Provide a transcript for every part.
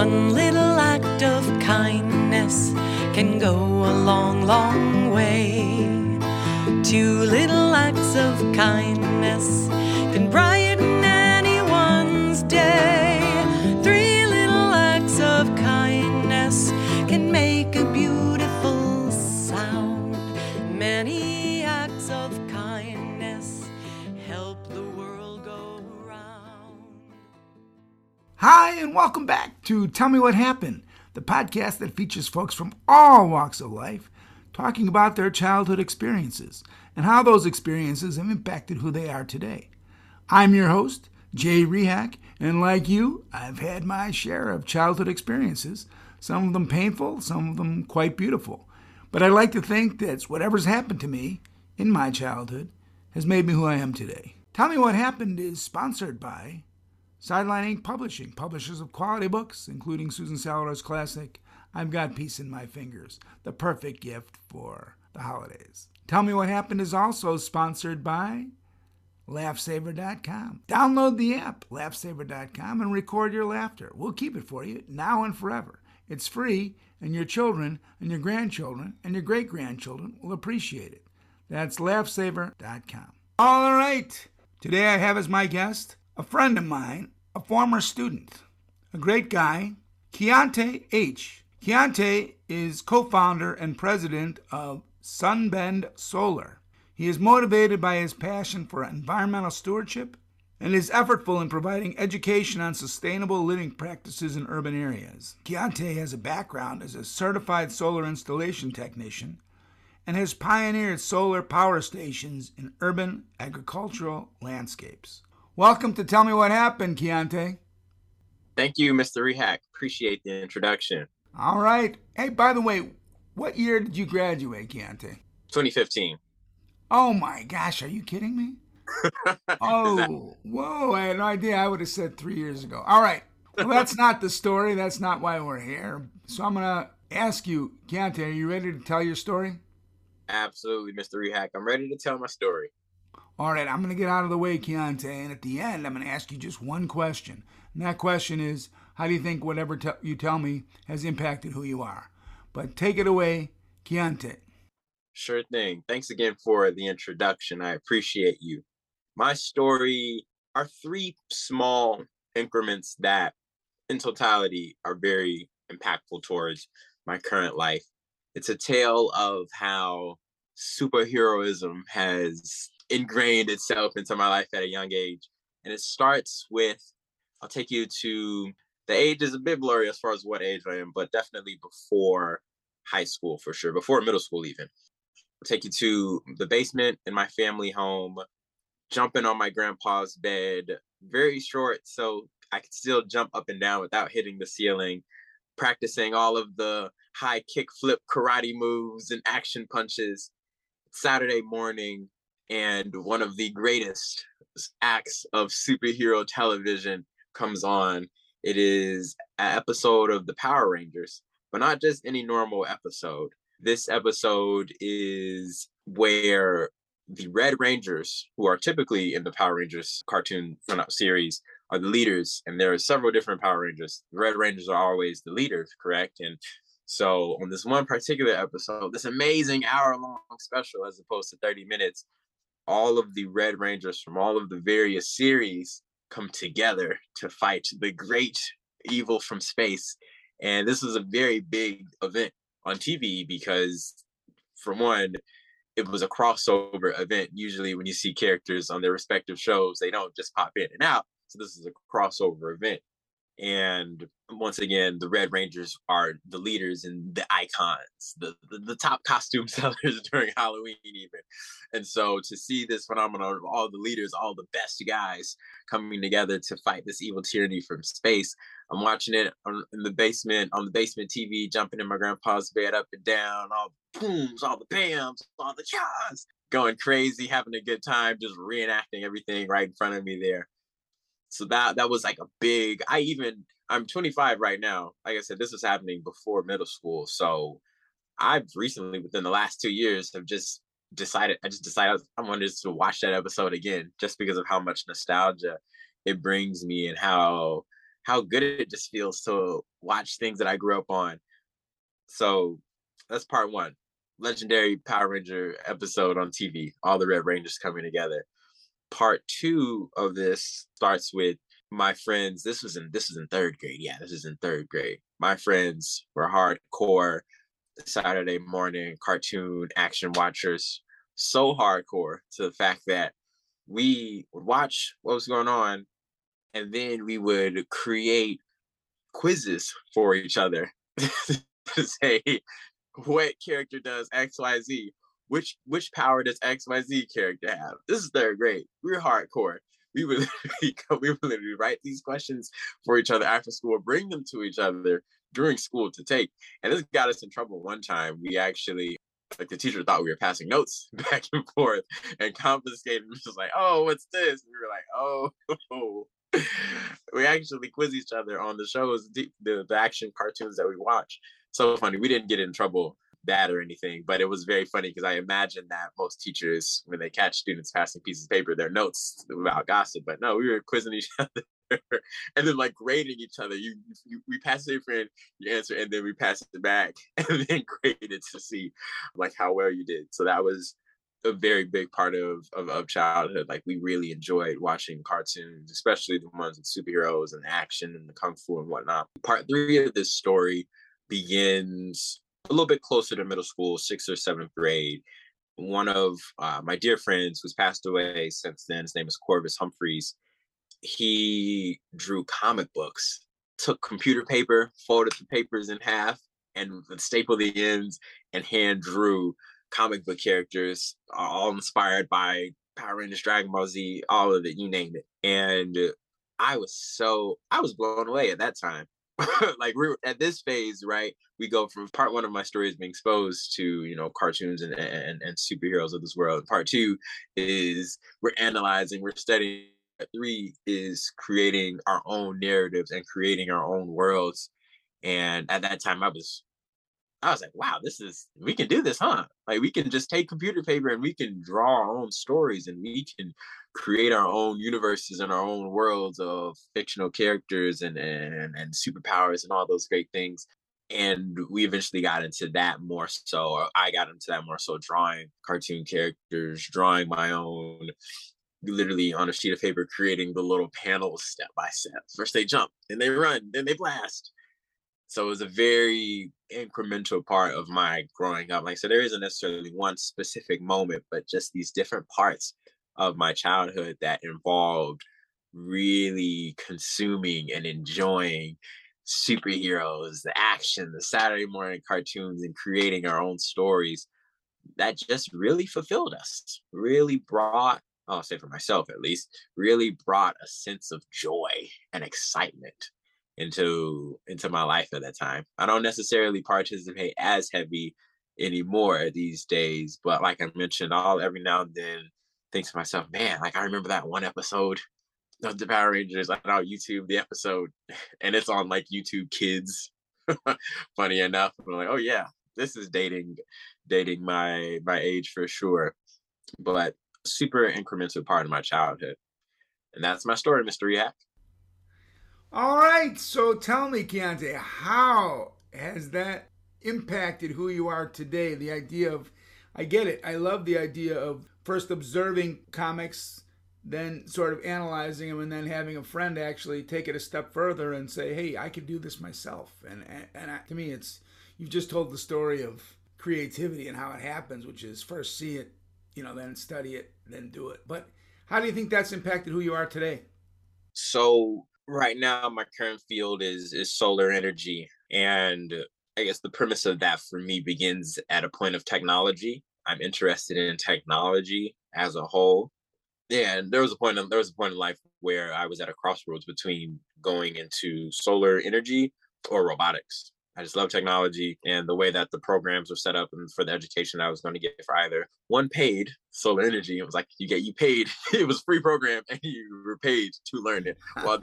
One little act of kindness can go a long, long way. Two little acts of kindness can brighten anyone's day. Three little acts of kindness can make a beautiful sound. Many acts of kindness help the world go round. Hi, and welcome back to Tell Me What Happened, the podcast that features folks from all walks of life talking about their childhood experiences and how those experiences have impacted who they are today. I'm your host, Jay Rehak, and like you, I've had my share of childhood experiences, some of them painful, some of them quite beautiful. But I like to think that whatever's happened to me in my childhood has made me who I am today. Tell Me What Happened is sponsored by Sideline Inc. Publishing, publishers of quality books, including Susan Saladar's classic, I've Got Peace in My Fingers, the perfect gift for the holidays. Tell Me What Happened is also sponsored by LaughSaver.com. Download the app, LaughSaver.com, and record your laughter. We'll keep it for you now and forever. It's free, and your children and your grandchildren and your great-grandchildren will appreciate it. That's LaughSaver.com. All right. Today I have as my guest a friend of mine, a former student, a great guy, Keyante H. Keyante is co-founder and president of SunBend Solar. He is motivated by his passion for environmental stewardship and is effortful in providing education on sustainable living practices in urban areas. Keyante has a background as a certified solar installation technician and has pioneered solar power stations in urban agricultural landscapes. Welcome to Tell Me What Happened, Keyante. Thank you, Mr. Rehak. Appreciate the introduction. All right. Hey, by the way, what year did you graduate, Keyante? 2015. Oh, my gosh. Are you kidding me? Oh, whoa. I had no idea. I would have said 3 years ago. All right. Well, that's not the story. That's not why we're here. So I'm going to ask you, Keyante, are you ready to tell your story? Absolutely, Mr. Rehak. I'm ready to tell my story. All right, I'm going to get out of the way, Keyante, and at the end, I'm going to ask you just one question. And that question is, how do you think whatever you tell me has impacted who you are? But take it away, Keyante. Sure thing. Thanks again for the introduction. I appreciate you. My story are three small increments that, in totality, are very impactful towards my current life. It's a tale of how superheroism has ingrained itself into my life at a young age. And it starts with, I'll take you to, the age is a bit blurry as far as what age I am, but definitely before high school for sure, before middle school even. I'll take you to the basement in my family home, jumping on my grandpa's bed, very short so I could still jump up and down without hitting the ceiling, practicing all of the high kick flip karate moves and action punches. Saturday morning, and one of the greatest acts of superhero television comes on. It is an episode of the Power Rangers, but not just any normal episode. This episode is where the Red Rangers, who are typically in the Power Rangers cartoon series, are the leaders. And there are several different Power Rangers. The Red Rangers are always the leaders, correct? And so on this one particular episode, this amazing hour-long special as opposed to 30 minutes, all of the Red Rangers from all of the various series come together to fight the great evil from space. And this was a very big event on TV because, for one, it was a crossover event. Usually when you see characters on their respective shows, they don't just pop in and out. So this is a crossover event. And once again, the Red Rangers are the leaders and the icons, the top costume sellers during Halloween even. And so to see this phenomenon of all the leaders, all the best guys coming together to fight this evil tyranny from space, I'm watching it on the basement TV, jumping in my grandpa's bed up and down, all the booms, all the bams, all the chas, going crazy, having a good time, just reenacting everything right in front of me there. So that was like a big, I'm 25 right now. Like I said, this was happening before middle school. So I've recently, within the last 2 years, have just decided, I wanted to watch that episode again, just because of how much nostalgia it brings me and how how good it just feels to watch things that I grew up on. So that's part one, legendary Power Ranger episode on TV, all the Red Rangers coming together. Part two of this starts with my friends. This was in third grade. Yeah, this is in third grade. My friends were hardcore Saturday morning cartoon action watchers, so hardcore to the fact that we would watch what was going on, and then we would create quizzes for each other to say what character does XYZ, which power does XYZ character have. This is third grade. We were hardcore. We would literally write these questions for each other after school, bring them to each other during school to take. And this got us in trouble one time. We actually, like, the teacher thought we were passing notes back and forth and confiscated. It was like, oh, what's this? And we were like, oh. We actually quiz each other on the shows, the action cartoons that we watch. So funny. We didn't get in trouble that or anything, but it was very funny because I imagine that most teachers, when they catch students passing pieces of paper, their notes about gossip. But no, we were quizzing each other and then like grading each other. We pass it to your friend, you answer, and then we pass it back and then grade it to see like how well you did. So that was a very big part of childhood. Like, we really enjoyed watching cartoons, especially the ones with superheroes and action and the kung fu and whatnot. Part three of this story begins a little bit closer to middle school, 6th or 7th grade. One of my dear friends who's passed away since then, his name is Corvus Humphreys. He drew comic books, took computer paper, folded the papers in half and stapled the ends, and hand drew comic book characters, all inspired by Power Rangers, Dragon Ball Z, all of it, you name it. And I was blown away at that time. Like, we were at this phase, right? We go from part one of my stories being exposed to, you know, cartoons and superheroes of this world. Part two is we're analyzing, we're studying. Part three is creating our own narratives and creating our own worlds. And at that time, I was like, wow, we can do this, huh? Like, we can just take computer paper and we can draw our own stories and we can create our own universes and our own worlds of fictional characters and superpowers and all those great things. And we eventually got into that more so, or I got into that more so, drawing cartoon characters, drawing my own, literally on a sheet of paper, creating the little panels step by step. First they jump, then they run, then they blast. So it was a very incremental part of my growing up. Like I said, there isn't necessarily one specific moment, but just these different parts of my childhood that involved really consuming and enjoying superheroes, the action, the Saturday morning cartoons, and creating our own stories that just really fulfilled us, really brought, I'll say for myself at least, really brought a sense of joy and excitement into my life at that time. I don't necessarily participate as heavy anymore these days, but like I mentioned, all every now and then think to myself, man, like, I remember that one episode of the Power Rangers. Like, I'll YouTube the episode, and it's on like YouTube Kids. Funny enough, I'm like, oh yeah, this is dating my age for sure. But super incremental part of my childhood, and that's my story, Mr. Rehak. All right, so tell me, Keyante, how has that impacted who you are today? The idea of, I get it, I love the idea of first observing comics, then sort of analyzing them, and then having a friend actually take it a step further and say, hey, I could do this myself. And to me, it's, you've just told the story of creativity and how it happens, which is first see it, you know, then study it, then do it. But how do you think that's impacted who you are today? So right now, my current field is solar energy. And I guess the premise of that for me begins at a point of technology. I'm interested in technology as a whole. And there was a point in life where I was at a crossroads between going into solar energy or robotics. I just love technology, and the way that the programs were set up and for the education that I was going to get for either one paid solar energy. It was like, you paid, it was free program and you were paid to learn it. Well,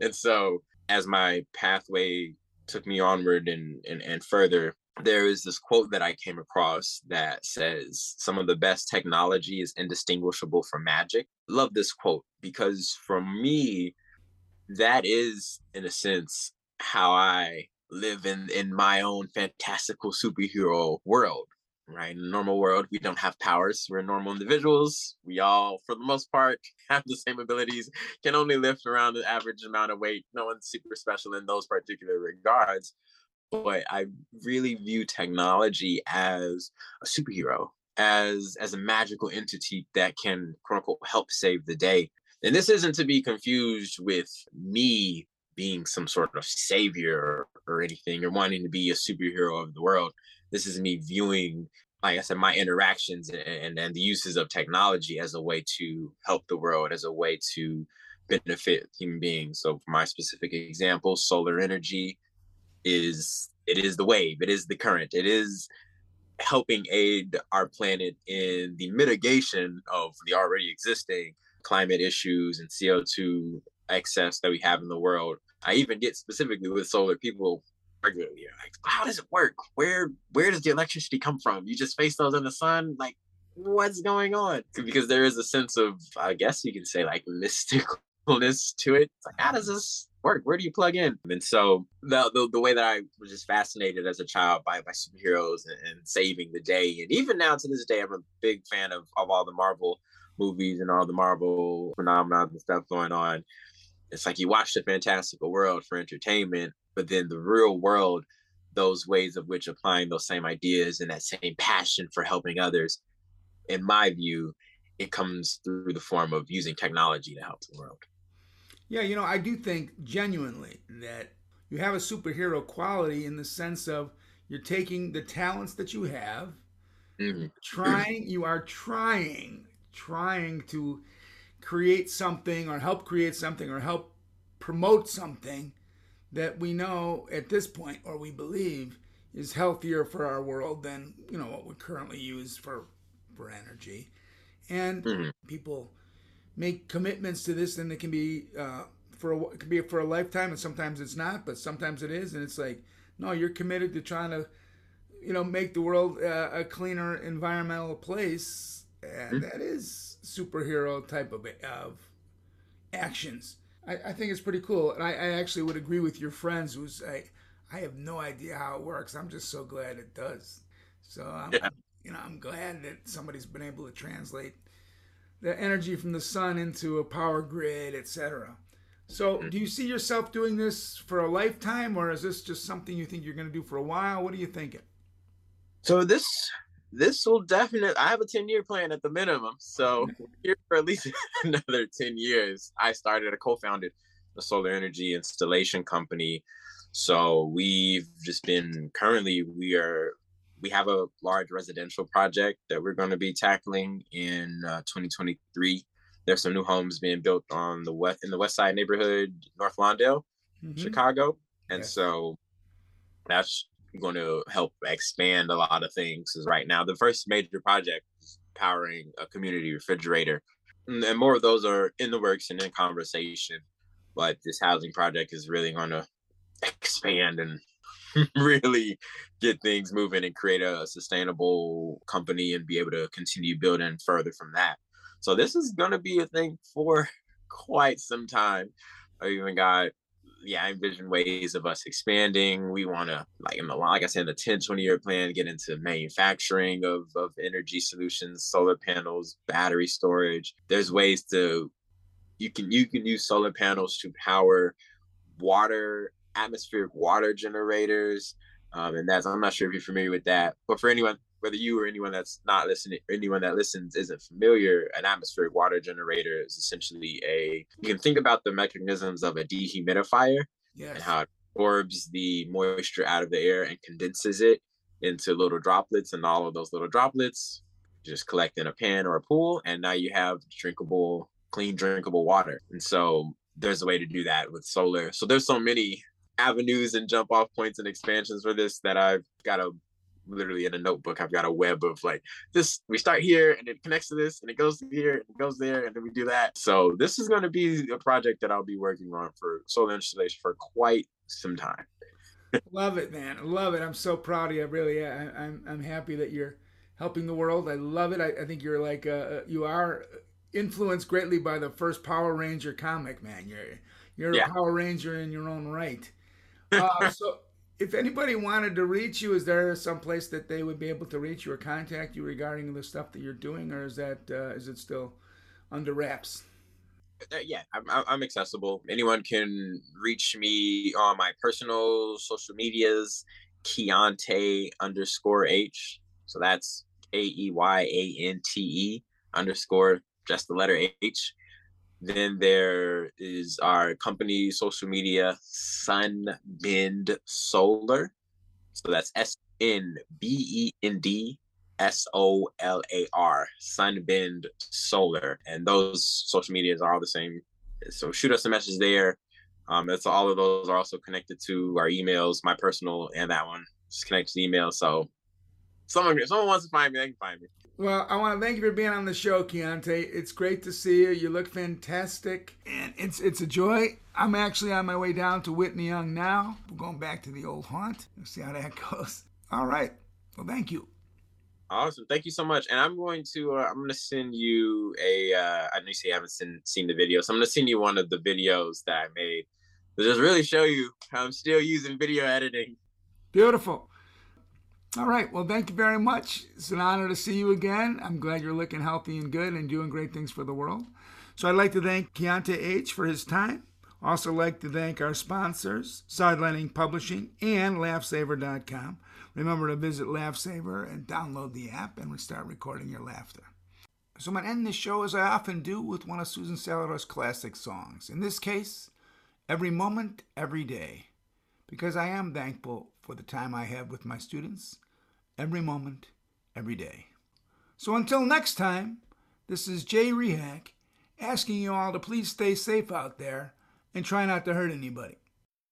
and so as my pathway took me onward and further, there is this quote that I came across that says, some of the best technology is indistinguishable from magic. Love this quote because for me, that is, in a sense, how I live in my own fantastical superhero world, right? In the normal world, we don't have powers. We're normal individuals. We all, for the most part, have the same abilities, can only lift around the average amount of weight. No one's super special in those particular regards. But I really view technology as a superhero, as a magical entity that can, quote unquote, help save the day. And this isn't to be confused with me being some sort of savior or anything, or wanting to be a superhero of the world. This is me viewing, like I said, my interactions and the uses of technology as a way to help the world, as a way to benefit human beings. So for my specific example, solar energy is the wave, it is the current, it is helping aid our planet in the mitigation of the already existing climate issues and CO2 excess that we have in the world. I even get specifically with solar, people regularly are like, how does it work? Where does the electricity come from? You just face those in the sun? Like, what's going on? Because there is a sense of, I guess you can say, like, mysticalness to it. It's like, how does this work? Where do you plug in? And so the way that I was just fascinated as a child by superheroes and saving the day. And even now to this day, I'm a big fan of all the Marvel movies and all the Marvel phenomena and stuff going on. It's like you watch the fantastical world for entertainment, but then the real world, those ways of which applying those same ideas and that same passion for helping others, in my view, it comes through the form of using technology to help the world. Yeah, you know, I do think genuinely that you have a superhero quality in the sense of you're taking the talents that you have, mm-hmm. you are trying to create something or help create something or help promote something that we know at this point, or we believe, is healthier for our world than, you know, what we currently use for energy. And mm-hmm. people make commitments to this, and it can be for a lifetime, and sometimes it's not, but sometimes it is. And it's like, no, you're committed to trying to, you know, make the world a cleaner environmental place, and that is superhero type of actions. I think it's pretty cool, and I actually would agree with your friends who's like, I have no idea how it works. I'm just so glad it does. So I'm glad that somebody's been able to translate the energy from the sun into a power grid, etc. So do you see yourself doing this for a lifetime, or is this just something you think you're going to do for a while? What are you thinking? So this will definitely, I have a 10-year plan at the minimum. So here for at least another 10 years, I co-founded a solar energy installation company. So we've just been, currently we have a large residential project that we're going to be tackling in 2023. There's some new homes being built on in the West Side neighborhood, North Lawndale, mm-hmm. Chicago. And so that's going to help expand a lot of things. Right now, the first major project is powering a community refrigerator. And more of those are in the works and in conversation. But this housing project is really going to expand and really get things moving and create a sustainable company and be able to continue building further from that. So this is going to be a thing for quite some time. I envision ways of us expanding. We want to, like I said, in the 10-20 year plan, get into manufacturing of energy solutions, solar panels, battery storage. There's ways to, you can use solar panels to power atmospheric water generators, and that's, I'm not sure if you're familiar with that, but for anyone, whether you or anyone that's not listening, anyone that listens isn't familiar, an atmospheric water generator is essentially you can think about the mechanisms of a dehumidifier, and how it absorbs the moisture out of the air and condenses it into little droplets, and all of those little droplets just collect in a pan or a pool, and now you have clean drinkable water. And so there's a way to do that with solar. So there's so many avenues and jump off points and expansions for this that I've got literally in a notebook, I've got a web of like this, we start here and it connects to this and it goes to here and it goes there and then we do that. So this is going to be a project that I'll be working on for solar installation for quite some time. Love it, man. I love it. I'm so proud of you. I'm happy that you're helping the world. I love it. I think you're you are influenced greatly by the first Power Ranger comic, man. You're You're a Power Ranger in your own right. So if anybody wanted to reach you, is there some place that they would be able to reach you or contact you regarding the stuff that you're doing, or is that is it still under wraps? Yeah, I'm accessible. Anyone can reach me on my personal social medias, Keyante_H. So that's AEYANTE underscore just the letter H. Then there is our company social media, SunBend Solar. So that's SNBEND SOLAR, SunBend Solar. And those social medias are all the same. So shoot us a message there. So all of those are also connected to our emails, my personal and that one. Just connected to email. So if someone wants to find me, they can find me. Well, I want to thank you for being on the show, Keyante. It's great to see you. You look fantastic. And it's a joy. I'm actually on my way down to Whitney Young now. We're going back to the old haunt. We'll see how that goes. All right. Well, thank you. Awesome. Thank you so much. And I'm going to send you a, I know you say you haven't seen the video, so I'm going to send you one of the videos that I made to just really show you how I'm still using video editing. Beautiful. All right. Well, thank you very much. It's an honor to see you again. I'm glad you're looking healthy and good and doing great things for the world. So I'd like to thank Keyante H for his time. Also like to thank our sponsors, Sideline Inc. Publishing and LaughSaver.com. Remember to visit LaughSaver and download the app and start recording your laughter. So I'm going to end this show, as I often do, with one of Susan Salador's classic songs. In this case, Every Moment, Every Day. Because I am thankful for the time I have with my students, every moment, every day. So until next time, this is Jay Rehak asking you all to please stay safe out there and try not to hurt anybody.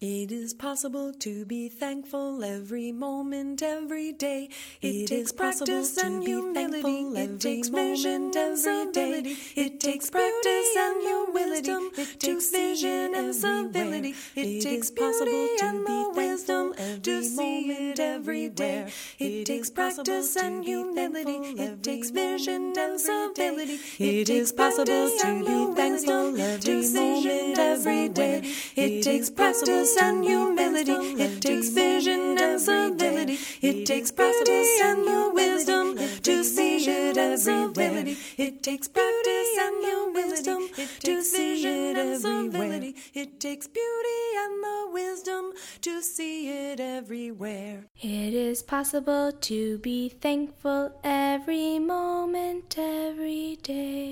It is possible to be thankful every moment, every day. It takes practice and humility. It takes vision and civility. It takes practice and humility. It takes vision and civility. It takes possible to be wisdom to see it everywhere. It takes practice and humility. It takes vision and civility. It is possible to be thankful every moment, every day. It takes practice and humility. It takes vision and civility. It takes practice and your wisdom to see it as civility. It takes beauty and your wisdom to see it as civility. It takes beauty and the wisdom to see it everywhere. It is possible to be thankful every moment, every day.